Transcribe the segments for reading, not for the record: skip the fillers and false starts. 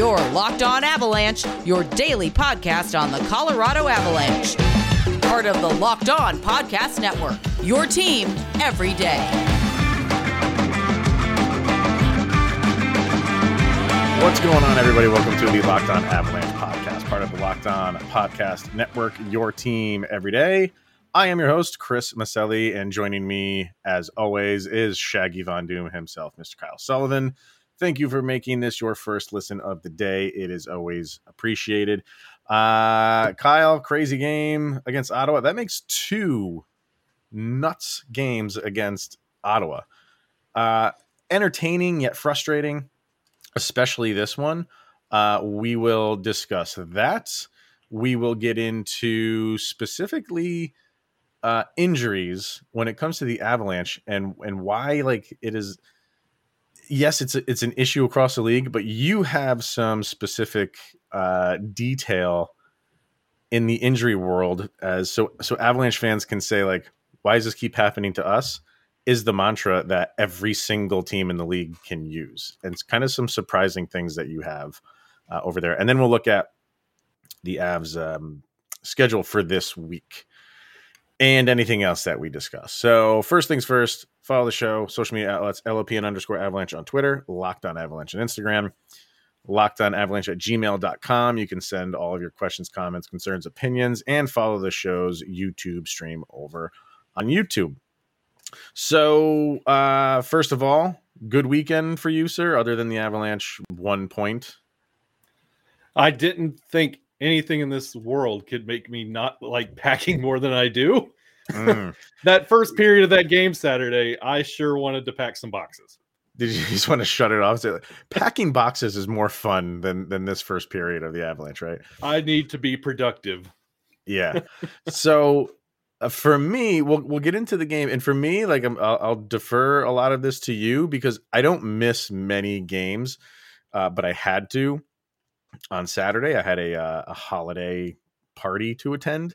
Your Locked On Avalanche, your daily podcast on the Colorado Avalanche. Part of the Locked On Podcast Network, your team every day. What's going on, everybody? Welcome to the Locked On Avalanche podcast, part of the Locked On Podcast Network, your team every day. I am your host, Chris Maselli, and joining me, as always, is Shaggy Von Doom himself, Mr. Kyle Sullivan. Thank you for making this your first listen of the day. It is always appreciated. Kyle, crazy game against Ottawa. That makes two nuts games against Ottawa. Entertaining yet frustrating, especially this one. We will discuss that. We will get into specifically injuries when it comes to the Avalanche and why, like, it is. Yes, it's an issue across the league, but you have some specific detail in the injury world, as so Avalanche fans can say, like, why does this keep happening to us? Is the mantra that every single team in the league can use, and it's kind of some surprising things that you have over there. And then we'll look at the Avs schedule for this week and anything else that we discuss. So first things first, follow the show, social media outlets, LOPN_Avalanche on Twitter, Locked On Avalanche on Instagram, Locked On Avalanche at gmail.com. You can send all of your questions, comments, concerns, opinions, and follow the show's YouTube stream over on YouTube. So first of all, good weekend for you, sir, other than the Avalanche 1 point. I didn't think anything in this world could make me not like packing more than I do. That first period of that game Saturday, I sure wanted to pack some boxes. Did you just want to shut it off? Packing boxes is more fun than this first period of the Avalanche, right? I need to be productive. Yeah. So for me, we'll get into the game. And for me, like, I'll defer a lot of this to you because I don't miss many games, but I had to. On Saturday, I had a holiday party to attend,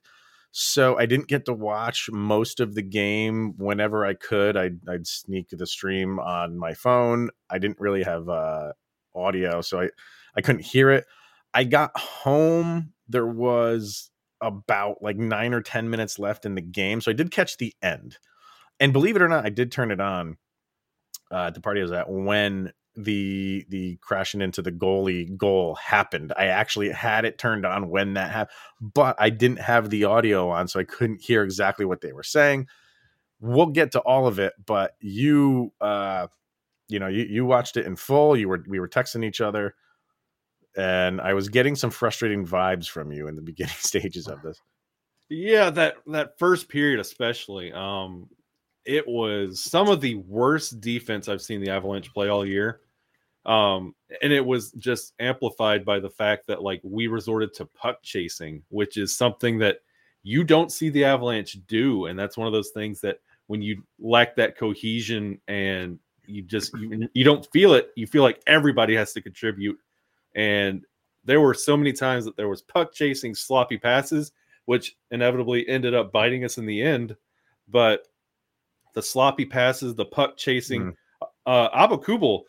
so I didn't get to watch most of the game. Whenever I could, I'd sneak the stream on my phone. I didn't really have audio, so I couldn't hear it. I got home. There was about like 9 or 10 minutes left in the game, so I did catch the end. And believe it or not, I did turn it on at the party I was at when the crashing into the goalie goal happened. I actually had it turned on when that happened, but I didn't have the audio on, so I couldn't hear exactly what they were saying. We'll get to all of it, but you watched it in full. We were texting each other, and I was getting some frustrating vibes from you in the beginning stages of this. Yeah, that first period especially. It was some of the worst defense I've seen the Avalanche play all year. And it was just amplified by the fact that, like, we resorted to puck chasing, which is something that you don't see the Avalanche do. And that's one of those things that when you lack that cohesion and you don't feel it, you feel like everybody has to contribute. And there were so many times that there was puck chasing, sloppy passes, which inevitably ended up biting us in the end. But the sloppy passes, the puck chasing, Abba Kubel,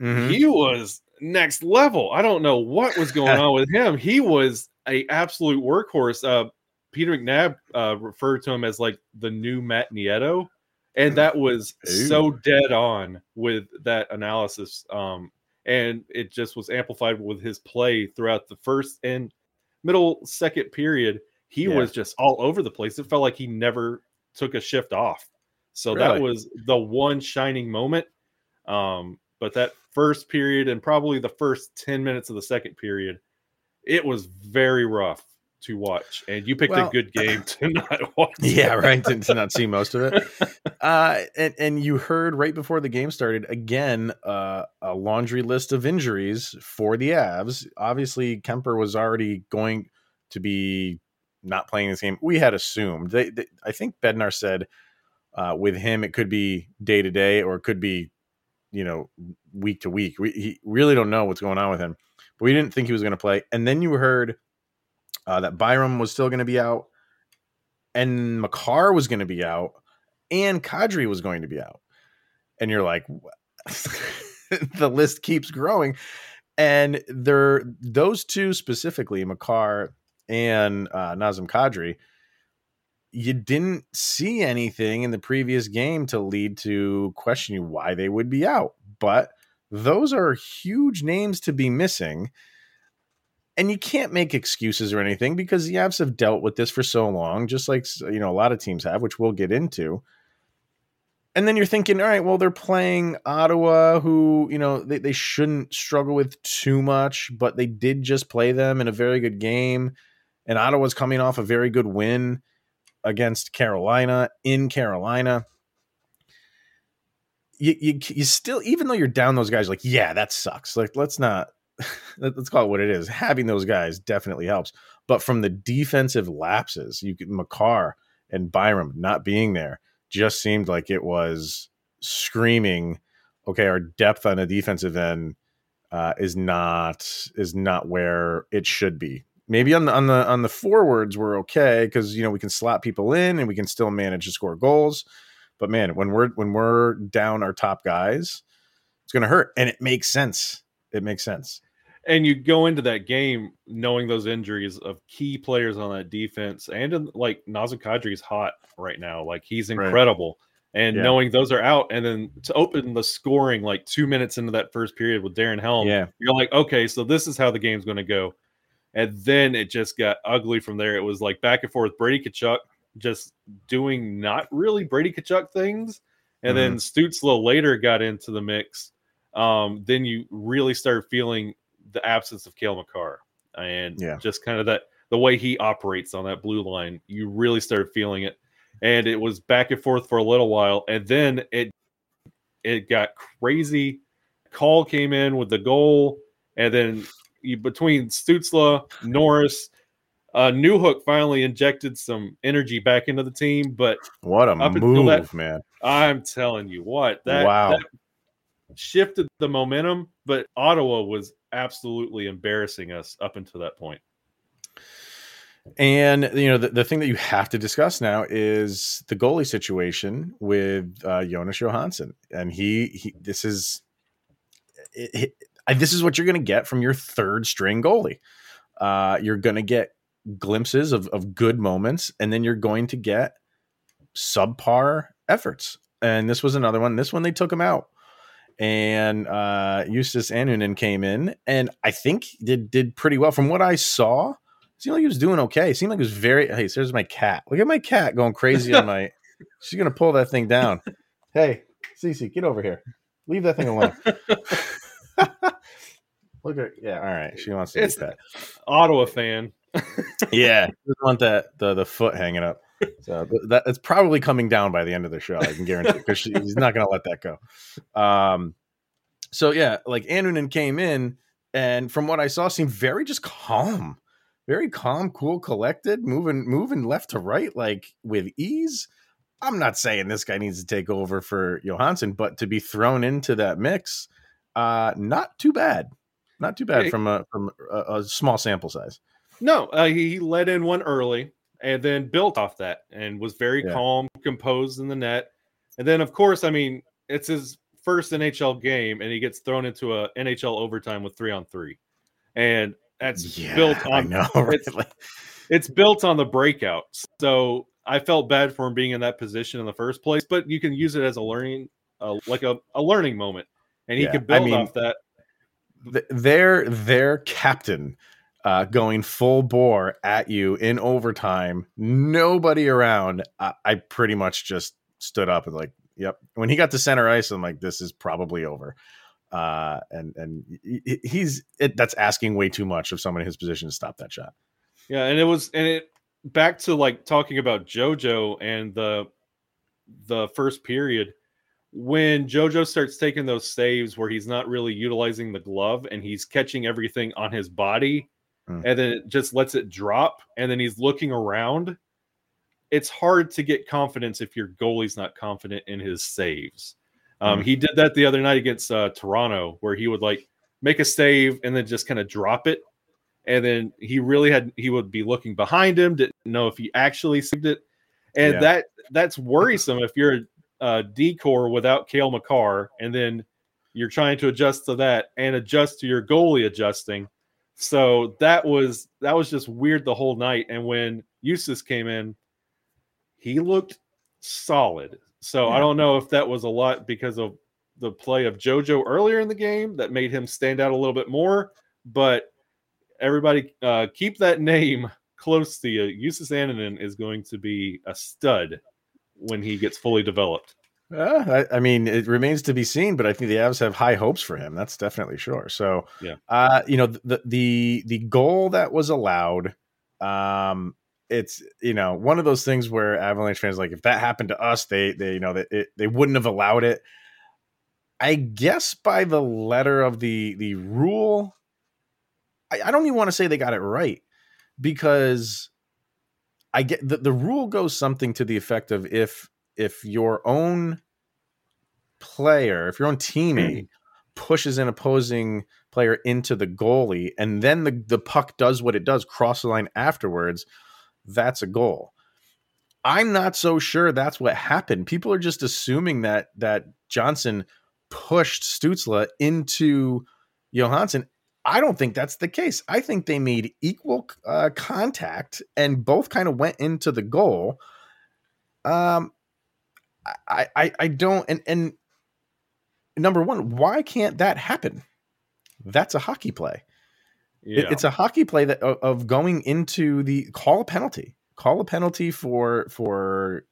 he was next level. I don't know what was going on with him. He was a absolute workhorse. Peter McNabb referred to him as like the new Matt Nieto, and that was so dead on with that analysis. And it just was amplified with his play throughout the first and middle second period. He was just all over the place. It felt like he never took a shift off. So really? That was the one shining moment. But that first period and probably the first 10 minutes of the second period, it was very rough to watch. And you picked a good game to not watch. Yeah, right. To not see most of it. And you heard right before the game started, again, a laundry list of injuries for the Avs. Obviously, Kuemper was already going to be not playing this game. We had assumed they I think Bednar said with him it could be day to day or it could be, you know, week to week. He really don't know what's going on with him, but we didn't think he was going to play. And then you heard that Byram was still going to be out, and Makar was going to be out, and Kadri was going to be out, and you're like, the list keeps growing. And those two specifically, Makar and Nazem Kadri, you didn't see anything in the previous game to lead to questioning why they would be out. But those are huge names to be missing. And you can't make excuses or anything because the Avs have dealt with this for so long, just like, you know, a lot of teams have, which we'll get into. And then you're thinking, all right, well, they're playing Ottawa, who, you know, they shouldn't struggle with too much, but they did just play them in a very good game. And Ottawa's coming off a very good win against Carolina in Carolina. You still, even though you're down those guys, like, yeah, that sucks. Like, let's call it what it is. Having those guys definitely helps. But from the defensive lapses, you could, Makar and Byram not being there, just seemed like it was screaming, okay, our depth on a defensive end is not where it should be. Maybe on the forwards we're okay because, you know, we can slot people in and we can still manage to score goals. But man, when we're down our top guys, it's going to hurt, and it makes sense. It makes sense. And you go into that game knowing those injuries of key players on that defense, and like Nazem Kadri is hot right now. Like, he's incredible. Right. And knowing those are out, and then to open the scoring like 2 minutes into that first period with Darren Helm, you're like, okay, so this is how the game's going to go. And then it just got ugly from there. It was like back and forth. Brady Tkachuk just doing not really Brady Tkachuk things. And then Stützle later got into the mix. Then you really start feeling the absence of Kale Makar and just kind of that, the way he operates on that blue line, you really started feeling it. And it was back and forth for a little while. And then it got crazy. Call came in with the goal. And then between Stützle, Norris, Newhook finally injected some energy back into the team. But what a move, man. I'm telling you what, that shifted the momentum, but Ottawa was absolutely embarrassing us up until that point. And, you know, the thing that you have to discuss now is the goalie situation with Jonas Johansson. And this is what you're going to get from your third string goalie. You're going to get glimpses of good moments, and then you're going to get subpar efforts. And this was another one. This one, they took him out. And Justus Annunen came in, and I think did pretty well. From what I saw, it seemed like he was doing okay. It seemed like he was very, hey, so there's my cat. Look at my cat going crazy on my, she's going to pull that thing down. Hey, Cece, get over here. Leave that thing alone. Look at her. Yeah, all right. She wants to eat that. Ottawa fan. Yeah, just want that the foot hanging up. So that's probably coming down by the end of the show. I can guarantee, because he's not going to let that go. So yeah, like Annunen came in, and from what I saw, seemed very just calm, very calm, cool, collected, moving left to right like with ease. I'm not saying this guy needs to take over for Johansson, but to be thrown into that mix, not too bad hey. from a small sample size. No, he let in one early. And then built off that and was very calm, composed in the net. And then, of course, I mean, it's his first NHL game, and he gets thrown into a NHL overtime with 3-on-3. And that's built on, I know, right? It's built on the breakout. So I felt bad for him being in that position in the first place, but you can use it as a learning, like a learning moment. And he could build off that. Their captain going full bore at you in overtime, nobody around. I pretty much just stood up and like, yep. When he got to center ice, I'm like, this is probably over. And that's asking way too much of someone in his position to stop that shot. Yeah, and it back to like talking about JoJo and the first period. When JoJo starts taking those saves where he's not really utilizing the glove and he's catching everything on his body, and then it just lets it drop, and then he's looking around. It's hard to get confidence if your goalie's not confident in his saves. He did that the other night against Toronto, where he would like make a save and then just kind of drop it, and then he would be looking behind him, didn't know if he actually saved it, and that's worrisome if you're a decor without Kale Makar, and then You're trying to adjust to that and adjust to your goalie adjusting. So that was just weird the whole night. And when Justus came in, he looked solid. So yeah. I don't know if that was a lot because of the play of JoJo earlier in the game that made him stand out a little bit more. But everybody keep that name close to you. Justus Annunen is going to be a stud when he gets fully developed. I mean, it remains to be seen, but I think the Avs have high hopes for him. That's definitely sure. So, yeah. The goal that was allowed, it's, you know, one of those things where Avalanche fans, like, if that happened to us, they wouldn't have allowed it. I guess by the letter of the rule, I don't even want to say they got it right, because I get the rule goes something to the effect of if your own player, if your own teammate pushes an opposing player into the goalie and then the puck does what it does, cross the line afterwards, that's a goal. I'm not so sure that's what happened. People are just assuming that Johnson pushed Stützle into Johansson. I don't think that's the case. I think they made equal contact and both kind of went into the goal. I don't, and number one, why can't that happen? That's a hockey play. Yeah. It's a hockey play that of going into the call a penalty for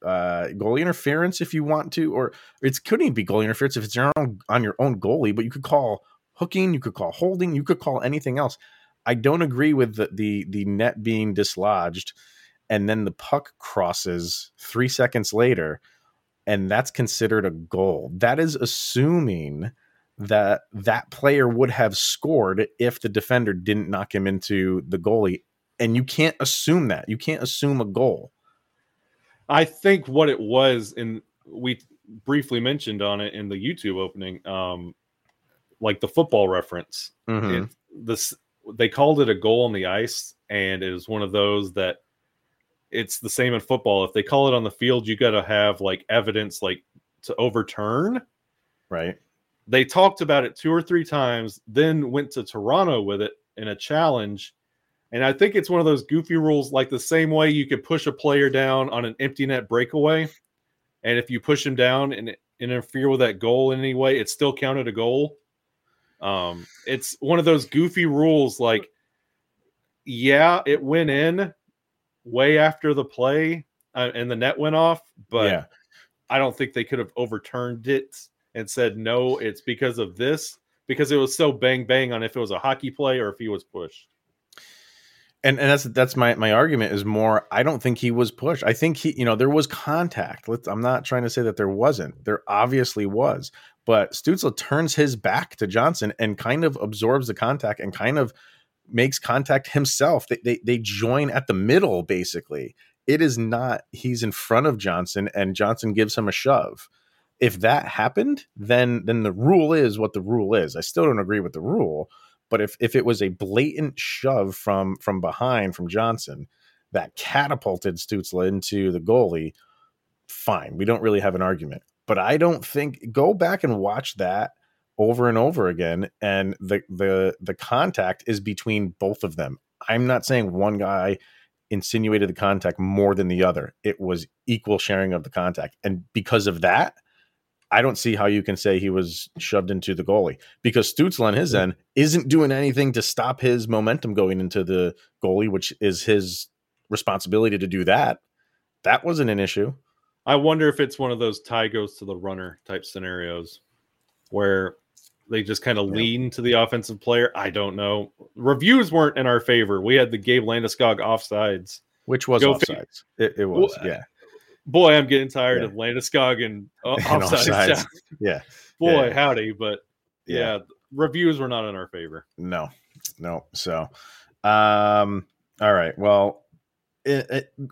goalie interference if you want to, or it couldn't even be goalie interference if it's on your own goalie, but you could call hooking, you could call holding, you could call anything else. I don't agree with the net being dislodged and then the puck crosses 3 seconds later. And that's considered a goal. That is assuming that player would have scored if the defender didn't knock him into the goalie. And you can't assume that. You can't assume a goal. I think what it was, and we briefly mentioned on it in the YouTube opening, like the football reference. Mm-hmm. They called it a goal on the ice, and it was one of those that it's the same in football. If they call it on the field, you got to have like evidence, like to overturn. Right. They talked about it 2 or 3 times, then went to Toronto with it in a challenge. And I think it's one of those goofy rules, like the same way you could push a player down on an empty net breakaway. And if you push him down and interfere with that goal in any way, it's still counted a goal. It's one of those goofy rules. Like, yeah, it went in way after the play and the net went off, but yeah. I don't think they could have overturned it and said, no, it's because of this, because it was so bang bang on if it was a hockey play or if he was pushed. And that's my argument is more, I don't think he was pushed. I think he, there was contact. I'm not trying to say that there wasn't. There obviously was, but Stützle turns his back to Johnson and kind of absorbs the contact and kind of makes contact himself. They join at the middle, basically. It is not, he's in front of Johnson and Johnson gives him a shove. If that happened, then the rule is what the rule is. I still don't agree with the rule, but if it was a blatant shove from behind from Johnson that catapulted Stützle into the goalie, fine. We don't really have an argument. But I don't think, go back and watch that over and over again, and the contact is between both of them. I'm not saying one guy insinuated the contact more than the other. It was equal sharing of the contact, and because of that, I don't see how you can say he was shoved into the goalie, because Stützle on his end isn't doing anything to stop his momentum going into the goalie, which is his responsibility to do that. That wasn't an issue. I wonder if it's one of those tie goes to the runner type scenarios where they just kind of lean to the offensive player. I don't know. Reviews weren't in our favor. We had the Gabe Landeskog offsides. Which was offsides. It was, well, yeah. Boy, I'm getting tired of Landeskog and offsides. Yeah. Boy, yeah. Howdy. But, yeah, reviews were not in our favor. No. So, all right. Well,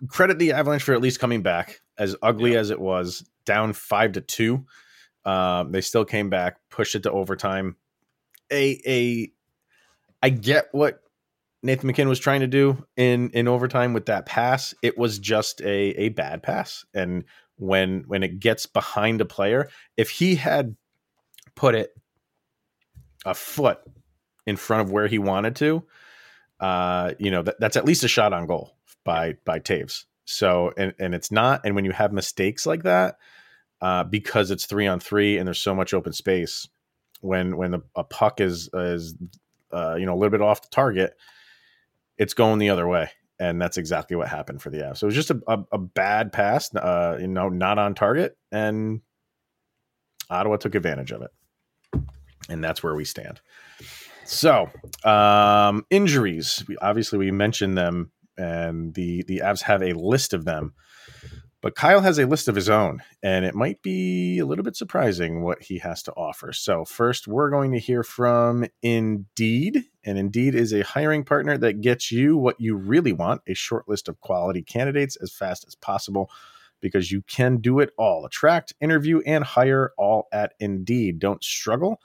credit the Avalanche for at least coming back, as ugly as it was, down 5-2. They still came back, pushed it to overtime. I get what Nathan McKinnon was trying to do in overtime with that pass. It was just a bad pass. And when it gets behind a player, if he had put it a foot in front of where he wanted to, that's at least a shot on goal by Taves. So, and it's not. And when you have mistakes like that, because it's 3-on-3 and there's so much open space, when a puck is a little bit off the target, it's going the other way. And that's exactly what happened for the Avs. So it was just a bad pass, not on target. And Ottawa took advantage of it. And that's where we stand. So injuries, we mentioned them, and the Avs have a list of them. But Kyle has a list of his own, and it might be a little bit surprising what he has to offer. So first, we're going to hear from Indeed. And Indeed is a hiring partner that gets you what you really want, a short list of quality candidates as fast as possible, because you can do it all. Attract, interview, and hire all at Indeed. Don't struggle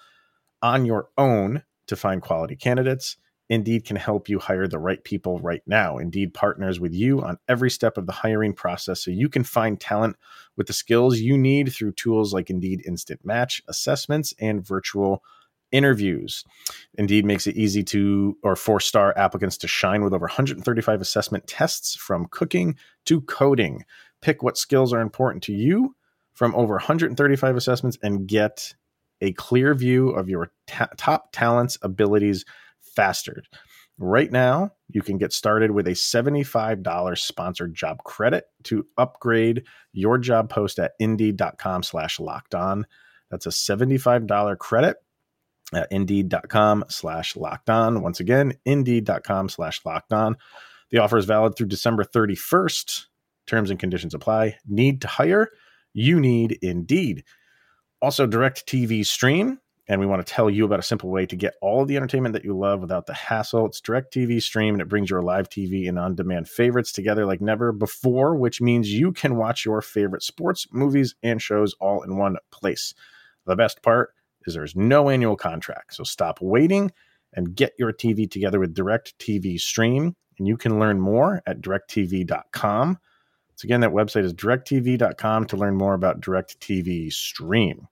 on your own to find quality candidates. Indeed can help you hire the right people right now. Indeed partners with you on every step of the hiring process so you can find talent with the skills you need through tools like Indeed Instant Match, assessments, and virtual interviews. Indeed makes it easy for star applicants to shine with over 135 assessment tests from cooking to coding. Pick what skills are important to you from over 135 assessments and get a clear view of your top talents, abilities, faster. Right now, you can get started with a $75 sponsored job credit to upgrade your job post at indeed.com/lockedon. That's a $75 credit at indeed.com/lockedon. Once again, indeed.com/lockedon. The offer is valid through December 31st. Terms and conditions apply. Need to hire? You need Indeed. Also, DirecTV Stream. And we want to tell you about a simple way to get all of the entertainment that you love without the hassle. It's DirecTV Stream, and it brings your live TV and on-demand favorites together like never before, which means you can watch your favorite sports, movies, and shows all in one place. The best part is there's no annual contract, so stop waiting and get your TV together with DirecTV Stream. And you can learn more at directtv.com. So again, that website is directtv.com to learn more about DirecTV Stream.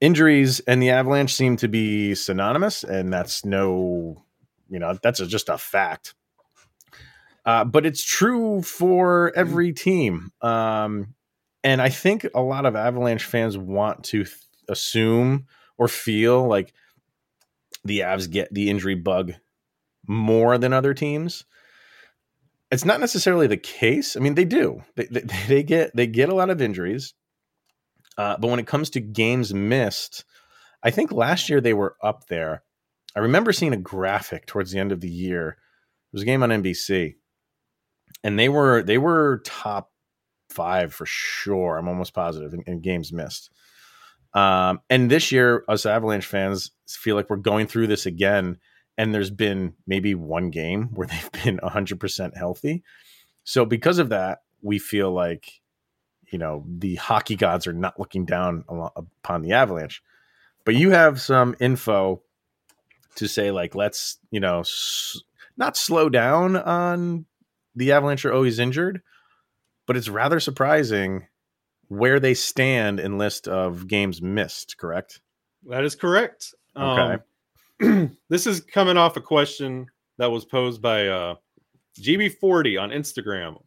Injuries and the Avalanche seem to be synonymous, and that's just a fact. But it's true for every team. And I think a lot of Avalanche fans want to assume or feel like the Avs get the injury bug more than other teams. It's not necessarily the case. I mean, they do. They get a lot of injuries. But when it comes to games missed, I think last year they were up there. I remember seeing a graphic towards the end of the year. It was a game on NBC, and they were top five for sure. I'm almost positive in games missed. And this year, us Avalanche fans feel like we're going through this again. And there's been maybe one game where they've been 100% healthy. So because of that, we feel like, the hockey gods are not looking down upon the Avalanche. But you have some info to say, like, let's, not slow down on the Avalanche are always injured, but it's rather surprising where they stand in list of games missed, correct? That is correct. Okay. This is coming off a question that was posed by GB40 on Instagram.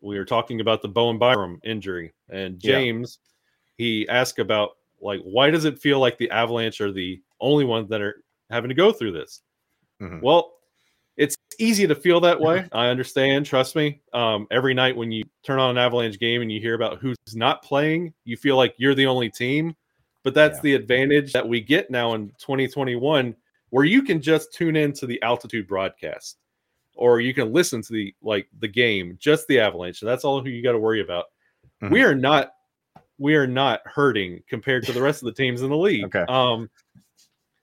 We were talking about the Byram injury, and James, he asked about, like, why does it feel like the Avalanche are the only ones that are having to go through this? Mm-hmm. Well, it's easy to feel that way. I understand. Trust me. Every night when you turn on an Avalanche game and you hear about who's not playing, you feel like you're the only team, but that's the advantage that we get now in 2021, where you can just tune into the altitude broadcast. Or you can listen to the game, just the Avalanche. So that's all who you got to worry about. Mm-hmm. We are not hurting compared to the rest of the teams in the league. Okay.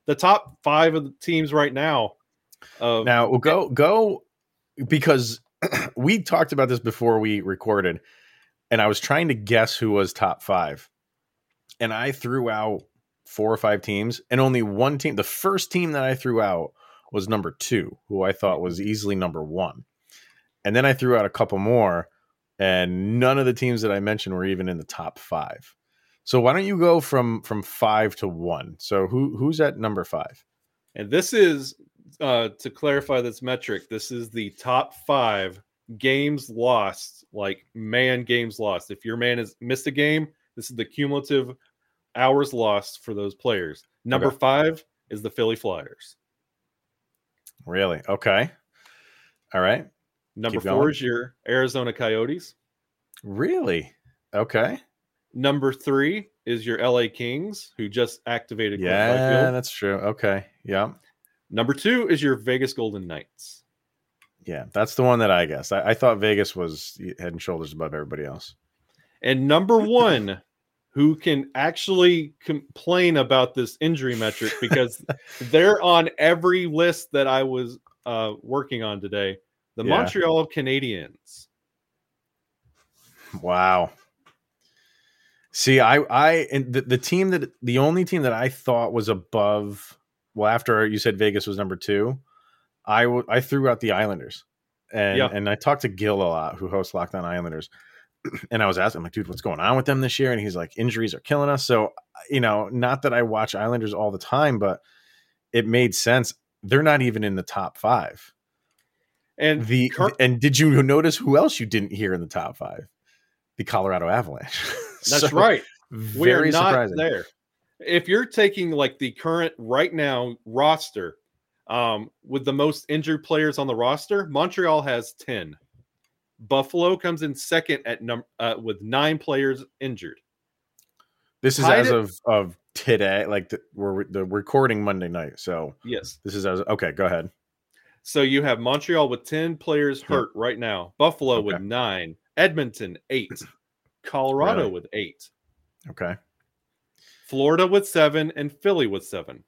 The top five of the teams right now. Now we'll go because we talked about this before we recorded, and I was trying to guess who was top five, and I threw out four or five teams, and only one team. The first team that I threw out was number two, who I thought was easily number one. And then I threw out a couple more, and none of the teams that I mentioned were even in the top five. So why don't you go from 5 to 1? So who's at number 5? And this is, to clarify this metric, this is the top 5 games lost, like man games lost. If your man has missed a game, this is the cumulative hours lost for those players. Number 5 is the Philly Flyers. Really? Okay. All right. Number 4 is your Arizona Coyotes. Really? Okay. Number 3 is your LA Kings, who just activated. Yeah, that's true. Okay. Yeah. Number 2 is your Vegas Golden Knights. Yeah, that's the one that I guessed. I thought Vegas was head and shoulders above everybody else. And number 1, who can actually complain about this injury metric, because they're on every list that I was working on today. The Montreal Canadiens. Wow. See, the only team that I thought was above, well, after you said Vegas was number 2, I threw out the Islanders, and I talked to Gil a lot, who hosts Locked On Islanders, and I was asking, I'm like, dude, what's going on with them this year? And he's like, injuries are killing us. So, you know, not that I watch Islanders all the time, but it made sense. They're not even in the top 5. And did you notice who else you didn't hear in the top 5? The Colorado Avalanche. That's right. We are not surprising. There. If you're taking like the current right now roster, with the most injured players on the roster, Montreal has 10. Buffalo comes in second at with 9 players injured. This is as of today, like we're the recording Monday night. So yes, this is okay. Go ahead. So you have Montreal with 10 players hurt right now. Buffalo with 9. Edmonton 8. Colorado with 8. Okay. Florida with 7 and Philly with 7.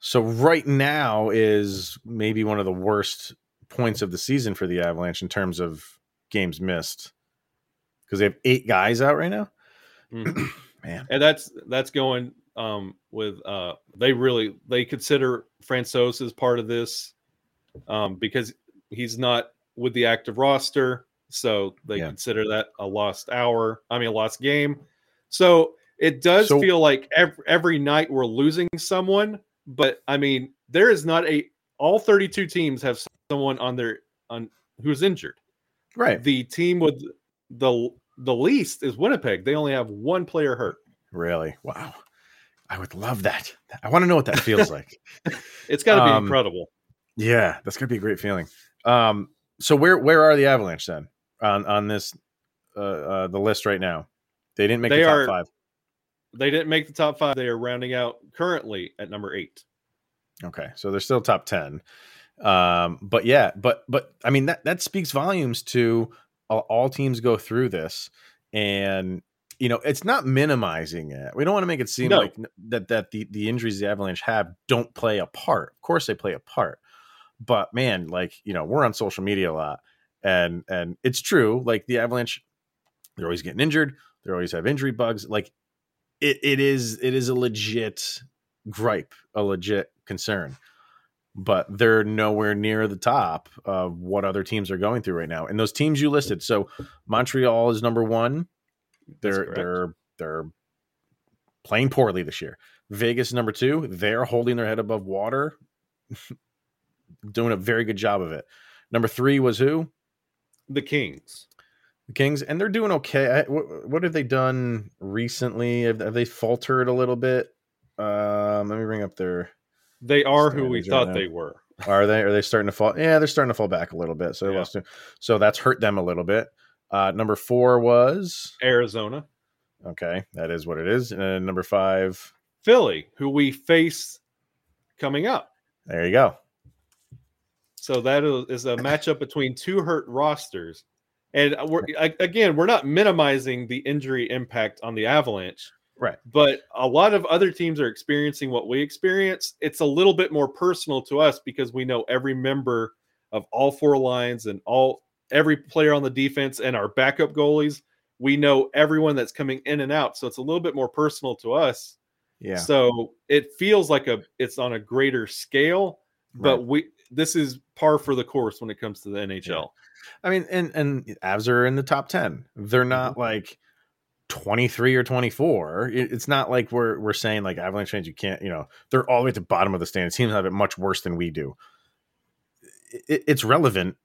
So right now is maybe one of the worst points of the season for the Avalanche in terms of games missed, because they have 8 guys out right now. Mm. Man, and that's going with they consider Francouz as part of this because he's not with the active roster, so they consider that a lost game. So it does feel like every night we're losing someone, but I mean, there is not all 32 teams have someone on who's injured. Right. The team with the least is Winnipeg. They only have 1 player hurt. Really? Wow. I would love that. I want to know what that feels like. It's got to be incredible. Yeah, that's going to be a great feeling. So where are the Avalanche then on this the list right now? They didn't make the top 5. They didn't make the top 5. They are rounding out currently at number 8. Okay, so they're still top 10. But I mean that speaks volumes to all teams go through this, and you know it's not minimizing it. We don't want to make it seem like that the injuries the Avalanche have don't play a part. Of course they play a part, but man, like you know we're on social media a lot, and it's true. Like the Avalanche, they're always getting injured. They always have injury bugs. Like it is a legit gripe, a legit concern. But they're nowhere near the top of what other teams are going through right now. And those teams you listed, so Montreal is number 1. They're playing poorly this year. Vegas number 2. They're holding their head above water, doing a very good job of it. Number 3 was who? The Kings. The Kings, and they're doing okay. What have they done recently? Have they faltered a little bit? Let me bring up their. They are who we thought they were. Are they? Are they starting to fall? Yeah, they're starting to fall back a little bit. So, so that's hurt them a little bit. Number 4 was Arizona. Okay, that is what it is. And number 5, Philly, who we face coming up. There you go. So that is a matchup between 2 hurt rosters, and we're not minimizing the injury impact on the Avalanche. Right. But a lot of other teams are experiencing what we experience. It's a little bit more personal to us because we know every member of all 4 lines and every player on the defense and our backup goalies. We know everyone that's coming in and out. So it's a little bit more personal to us. Yeah. So it feels like it's on a greater scale, but this is par for the course when it comes to the NHL. Yeah. I mean, and Avs are in the top 10. They're not like 23 or 24. It's not like we're saying like Avalanche fans, you can't, you know, they're all the way at the bottom of the standings. Teams have it much worse than we do. It's relevant,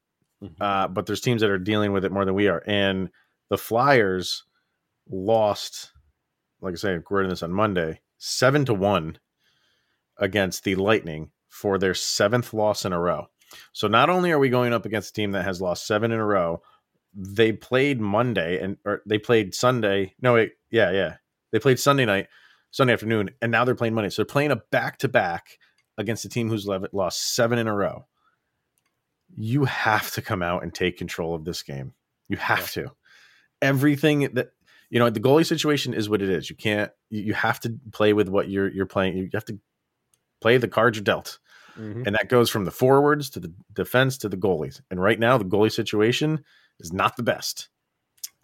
but there's teams that are dealing with it more than we are. And the Flyers lost, like I say, I'm recording this on Monday, 7-1 against the Lightning for their 7th loss in a row. So not only are we going up against a team that has lost 7 in a row, they played Monday and or they played Sunday. No, wait, yeah. They played Sunday night, Sunday afternoon, and now they're playing Monday. So they're playing a back-to-back against a team who's lost 7 in a row. You have to come out and take control of this game. You have to. Everything that, you know, the goalie situation is what it is. You can't, you have to play with what you're playing. You have to play the cards you're dealt. Mm-hmm. And that goes from the forwards to the defense to the goalies. And right now the goalie situation is not the best.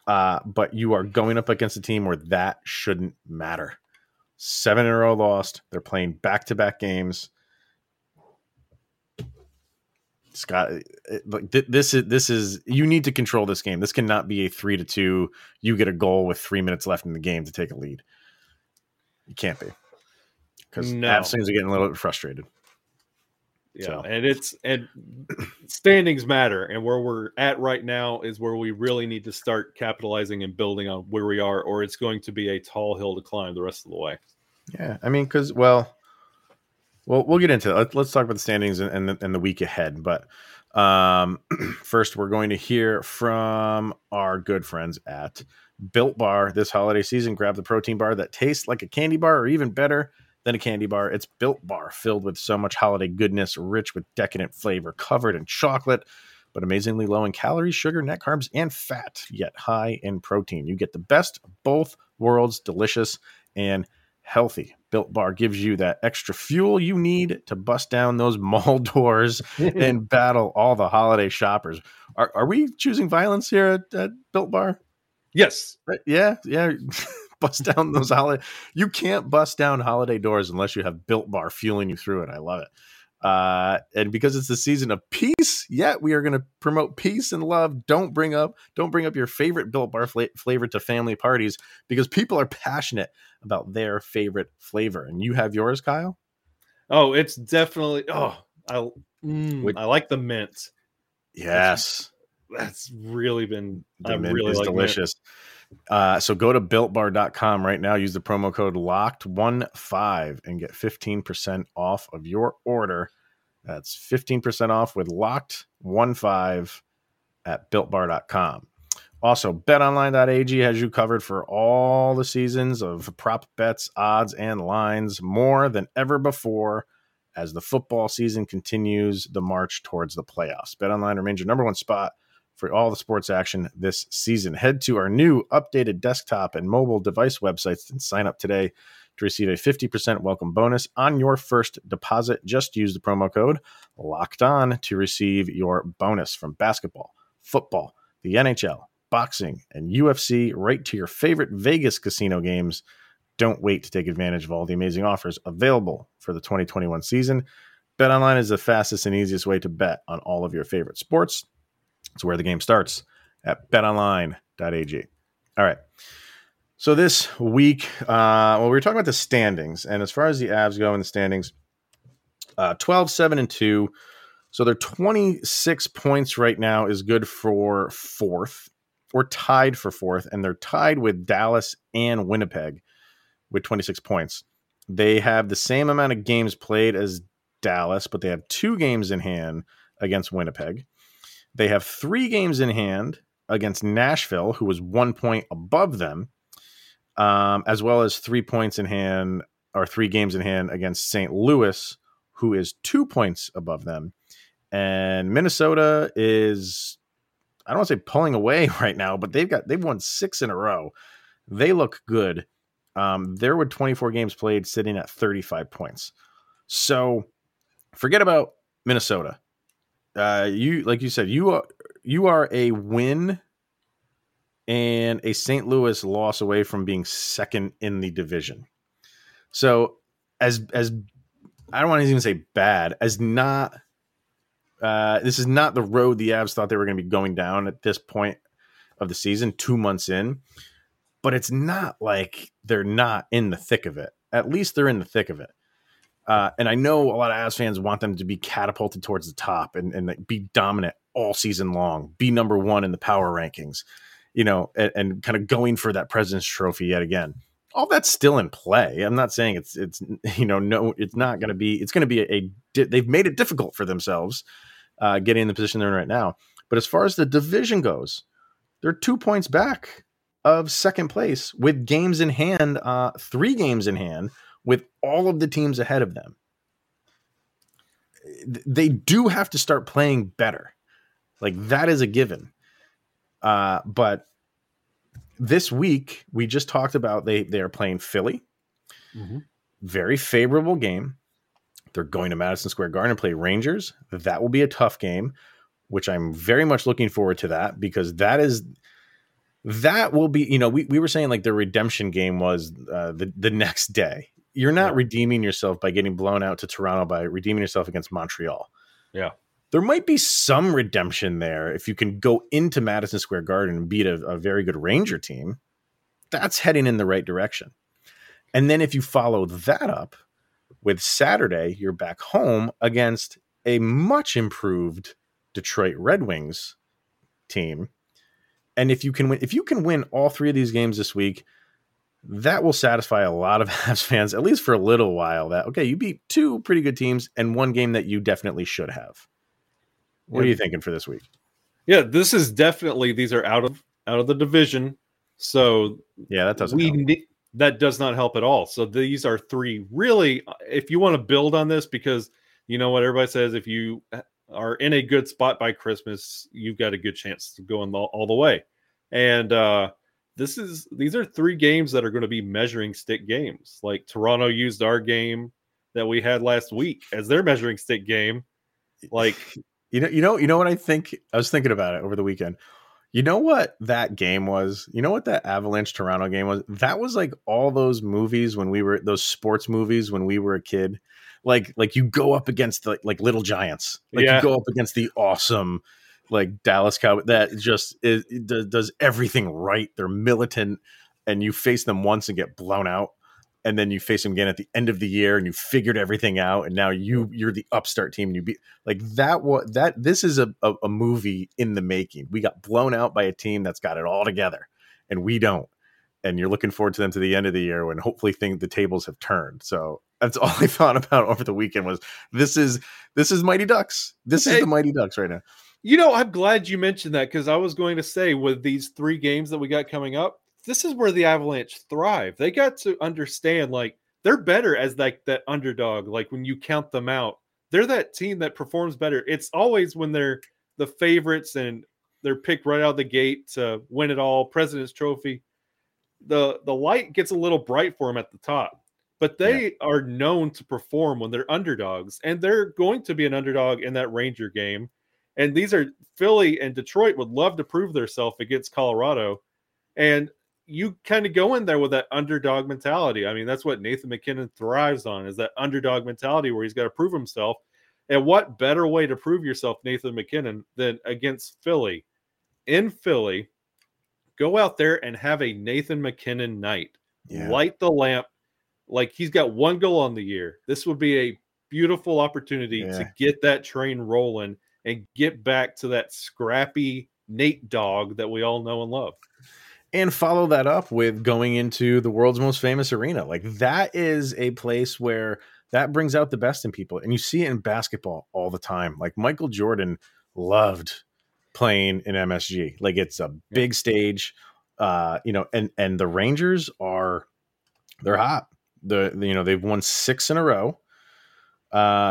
But you are going up against a team where that shouldn't matter. 7 in a row lost. They're playing back-to-back games. Scott, this is you need to control this game. This cannot be a 3-2. You get a goal with 3 minutes left in the game to take a lead. It can't be because Avs are getting a little bit frustrated. Yeah, so. and standings matter, and where we're at right now is where we really need to start capitalizing and building on where we are, or it's going to be a tall hill to climb the rest of the way. Yeah, I mean, because Well, we'll get into it. Let's talk about the standings and the week ahead. But first, we're going to hear from our good friends at Built Bar. This holiday season, grab the protein bar that tastes like a candy bar or even better than a candy bar. It's Built Bar, filled with so much holiday goodness, rich with decadent flavor, covered in chocolate, but amazingly low in calories, sugar, net carbs, and fat, yet high in protein. You get the best of both worlds, delicious and healthy. Built Bar gives you that extra fuel you need to bust down those mall doors and battle all the holiday shoppers. Are we choosing violence here at Built Bar? Yes. Yeah. Bust down those holiday. You can't bust down holiday doors unless you have Built Bar fueling you through it. I love it. And because it's the season of peace, yet we are going to promote peace and love. Don't bring up your favorite Built Bar flavor to family parties because people are passionate about their favorite flavor. And you have yours, Kyle? Oh, it's definitely. Oh, I like the mint. Yes. That's really been. I really like delicious. So go to BuiltBar.com right now. Use the promo code LOCKED15 and get 15% off of your order. That's 15% off with LOCKED15 at BuiltBar.com. Also, BetOnline.ag has you covered for all the seasons of prop bets, odds, and lines more than ever before. As the football season continues the march towards the playoffs, BetOnline remains your number one spot for all the sports action this season. Head to our new updated desktop and mobile device websites and sign up today to receive a 50% welcome bonus on your first deposit. Just use the promo code LOCKEDON to receive your bonus from basketball, football, the NHL, boxing, and UFC right to your favorite Vegas casino games. Don't wait to take advantage of all the amazing offers available for the 2021 season. BetOnline is the fastest and easiest way to bet on all of your favorite sports. It's where the game starts at betonline.ag. All right. So this week, we were talking about the standings. And as far as the Avs go in the standings, 12-7-2. So they're 26 points right now is good for fourth. Or tied for fourth. And they're tied with Dallas and Winnipeg with 26 points. They have the same amount of games played as Dallas, but they have 2 games in hand against Winnipeg. They have 3 games in hand against Nashville, who was 1 point above them, as well as 3 points in hand or 3 games in hand against St. Louis, who is 2 points above them. And Minnesota is, I don't want to say pulling away right now, but they've won 6 in a row. They look good. They're with 24 games played, sitting at 35 points. So forget about Minnesota. You like you said, you are a win and a St. Louis loss away from being second in the division. So as I don't want to even say bad as not. This is not the road the Avs thought they were going to be going down at this point of the season, 2 months in. but it's not like they're not in the thick of it. At least they're in the thick of it. And I know a lot of Avs fans want them to be catapulted towards the top and be dominant all season long, be number one in the power rankings, you know, and kind of going for that President's Trophy yet again. All that's still in play. I'm not saying it's you know, no, it's not going to be, it's going to be they've made it difficult for themselves getting in the position they're in right now. But as far as the division goes, they're 2 points back of second place with games in hand, 3 games in hand, with all of the teams ahead of them. They do have to start playing better. Like, that is a given. But this week, we just talked about they are playing Philly. Mm-hmm. Very favorable game. They're going to Madison Square Garden and play Rangers. That will be a tough game, which I'm very much looking forward to that, because that is... that will be, you know, we were saying like the redemption game was the next day. You're not redeeming yourself by getting blown out to Toronto, by redeeming yourself against Montreal. Yeah. There might be some redemption there if you can go into Madison Square Garden and beat a very good Ranger team. That's heading in the right direction. And then if you follow that up with Saturday, you're back home against a much improved Detroit Red Wings team. And if you can win all three of these games this week, that will satisfy a lot of Avs fans, at least for a little while, that, okay, you beat two pretty good teams and one game that you definitely should have. What are you thinking for this week? Yeah, this is definitely, these are out of the division. So yeah, that doesn't help. That does not help at all. So these are three really, if you want to build on this, because you know what everybody says, if you are in a good spot by Christmas, you've got a good chance to go all the way. And these are three games that are going to be measuring stick games. Like, Toronto used our game that we had last week as their measuring stick game. Like, you know what I think? I was thinking about it over the weekend. You know what that game was? You know what that Avalanche Toronto game was? That was like all those movies those sports movies when we were a kid. Like you go up against the Little Giants, you go up against the awesome Dallas Cowboys that just does everything right. They're militant, and you face them once and get blown out, and then you face them again at the end of the year, and you figured everything out, and now you're the upstart team, and you beat that. This is a movie in the making. We got blown out by a team that's got it all together, and we don't. And you're looking forward to them to the end of the year when hopefully the tables have turned. So that's all I thought about over the weekend was this is Mighty Ducks. This is the Mighty Ducks right now. You know, I'm glad you mentioned that, because I was going to say, with these three games that we got coming up, this is where the Avalanche thrive. They got to understand, they're better as that underdog. Like, when you count them out, they're that team that performs better. It's always when they're the favorites and they're picked right out of the gate to win it all, President's Trophy. The light gets a little bright for them at the top, but they are known to perform when they're underdogs, and they're going to be an underdog in that Ranger game. And these are Philly and Detroit would love to prove themselves against Colorado. And you kind of go in there with that underdog mentality. I mean, that's what Nathan McKinnon thrives on, is that underdog mentality where he's got to prove himself. And what better way to prove yourself, Nathan McKinnon, than against Philly in Philly? Go out there and have a Nathan McKinnon night. Yeah. Light the lamp. He's got one goal on the year. This would be a beautiful opportunity to get that train rolling and get back to that scrappy Nate dog that we all know and love. And follow that up with going into the world's most famous arena. That is a place where that brings out the best in people. And you see it in basketball all the time. Michael Jordan loved playing in MSG. It's a big stage, and the Rangers they're hot. They've won 6 in a row,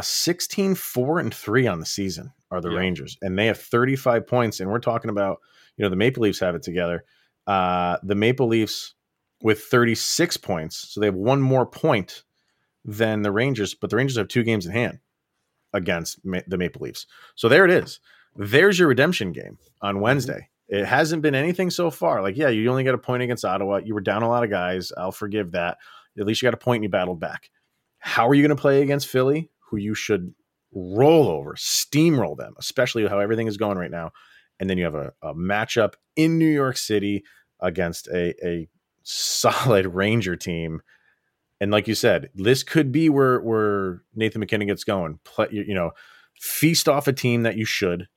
16, 4-3 on the season are the Rangers, and they have 35 points. And we're talking about, the Maple Leafs have it together. The Maple Leafs with 36 points. So they have one more point than the Rangers, but the Rangers have 2 games in hand against the Maple Leafs. So there it is. There's your redemption game on Wednesday. It hasn't been anything so far. You only got a point against Ottawa. You were down a lot of guys. I'll forgive that. At least you got a point and you battled back. How are you going to play against Philly, who you should roll over, steamroll them, especially how everything is going right now? And then you have a matchup in New York City against a solid Ranger team. And like you said, this could be where Nathan McKinnon gets going. Play, you know, feast off a team that you should,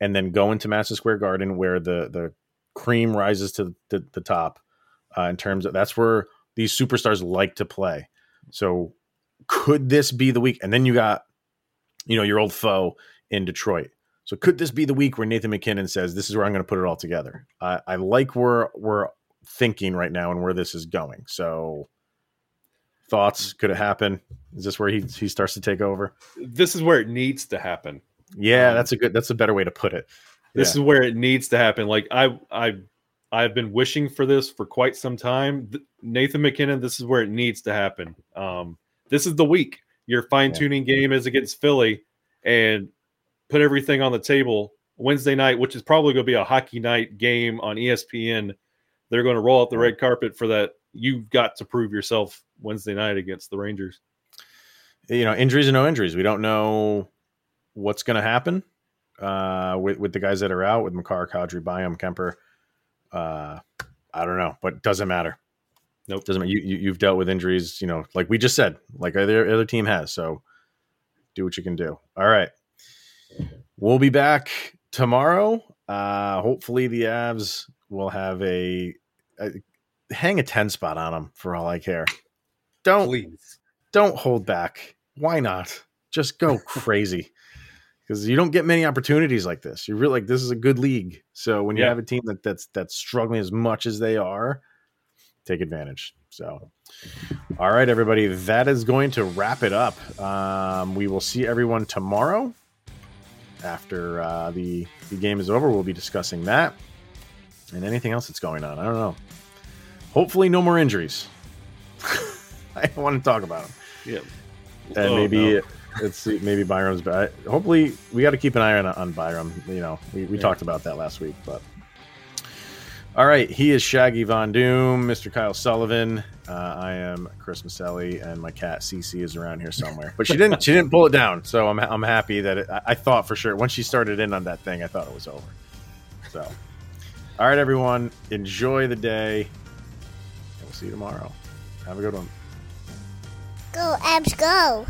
and then go into Madison Square Garden where the cream rises to the top in terms of that's where these superstars like to play. So could this be the week? And then you got, you know, your old foe in Detroit. So could this be the week where Nathan McKinnon says, this is where I'm going to put it all together? I like where we're thinking right now and where this is going. So thoughts, could it happen? Is this where he starts to take over? This is where it needs to happen. Yeah, that's a better way to put it. This is where it needs to happen. Like I've been wishing for this for quite some time. Nathan McKinnon, this is where it needs to happen. This is the week. Your fine-tuning game is against Philly, and put everything on the table Wednesday night, which is probably going to be a hockey night game on ESPN. They're going to roll out the red carpet for that. You've got to prove yourself Wednesday night against the Rangers. You know, injuries or no injuries. We don't know what's going to happen with the guys that are out, with Makar, Kadri, Byram, Kuemper. I don't know, but doesn't matter. Nope. Doesn't matter. You've dealt with injuries, you know, like we just said, like other team has. So do what you can do. All right. We'll be back tomorrow. Hopefully the Avs will have hang a 10 spot on them for all I care. Don't hold back. Why not? Just go crazy, because you don't get many opportunities like this. You're really like, this is a good league. So when you have a team that's struggling as much as they are, take advantage. So, all right, everybody, that is going to wrap it up. We will see everyone tomorrow. After the game is over, we'll be discussing that and anything else that's going on. I don't know. Hopefully no more injuries. I don't want to talk about them. Yeah. And let's see, maybe Byram's back. Hopefully we got to keep an eye on Byram. You know, we talked about that last week, but all right. He is Shaggy Von Doom, Mr. Kyle Sullivan. I am Chris Maselli, and my cat Cece is around here somewhere, but she didn't pull it down. So I'm happy that I thought for sure once she started in on that thing, I thought it was over. So, all right, everyone, enjoy the day, and we'll see you tomorrow. Have a good one. Go Abs, go.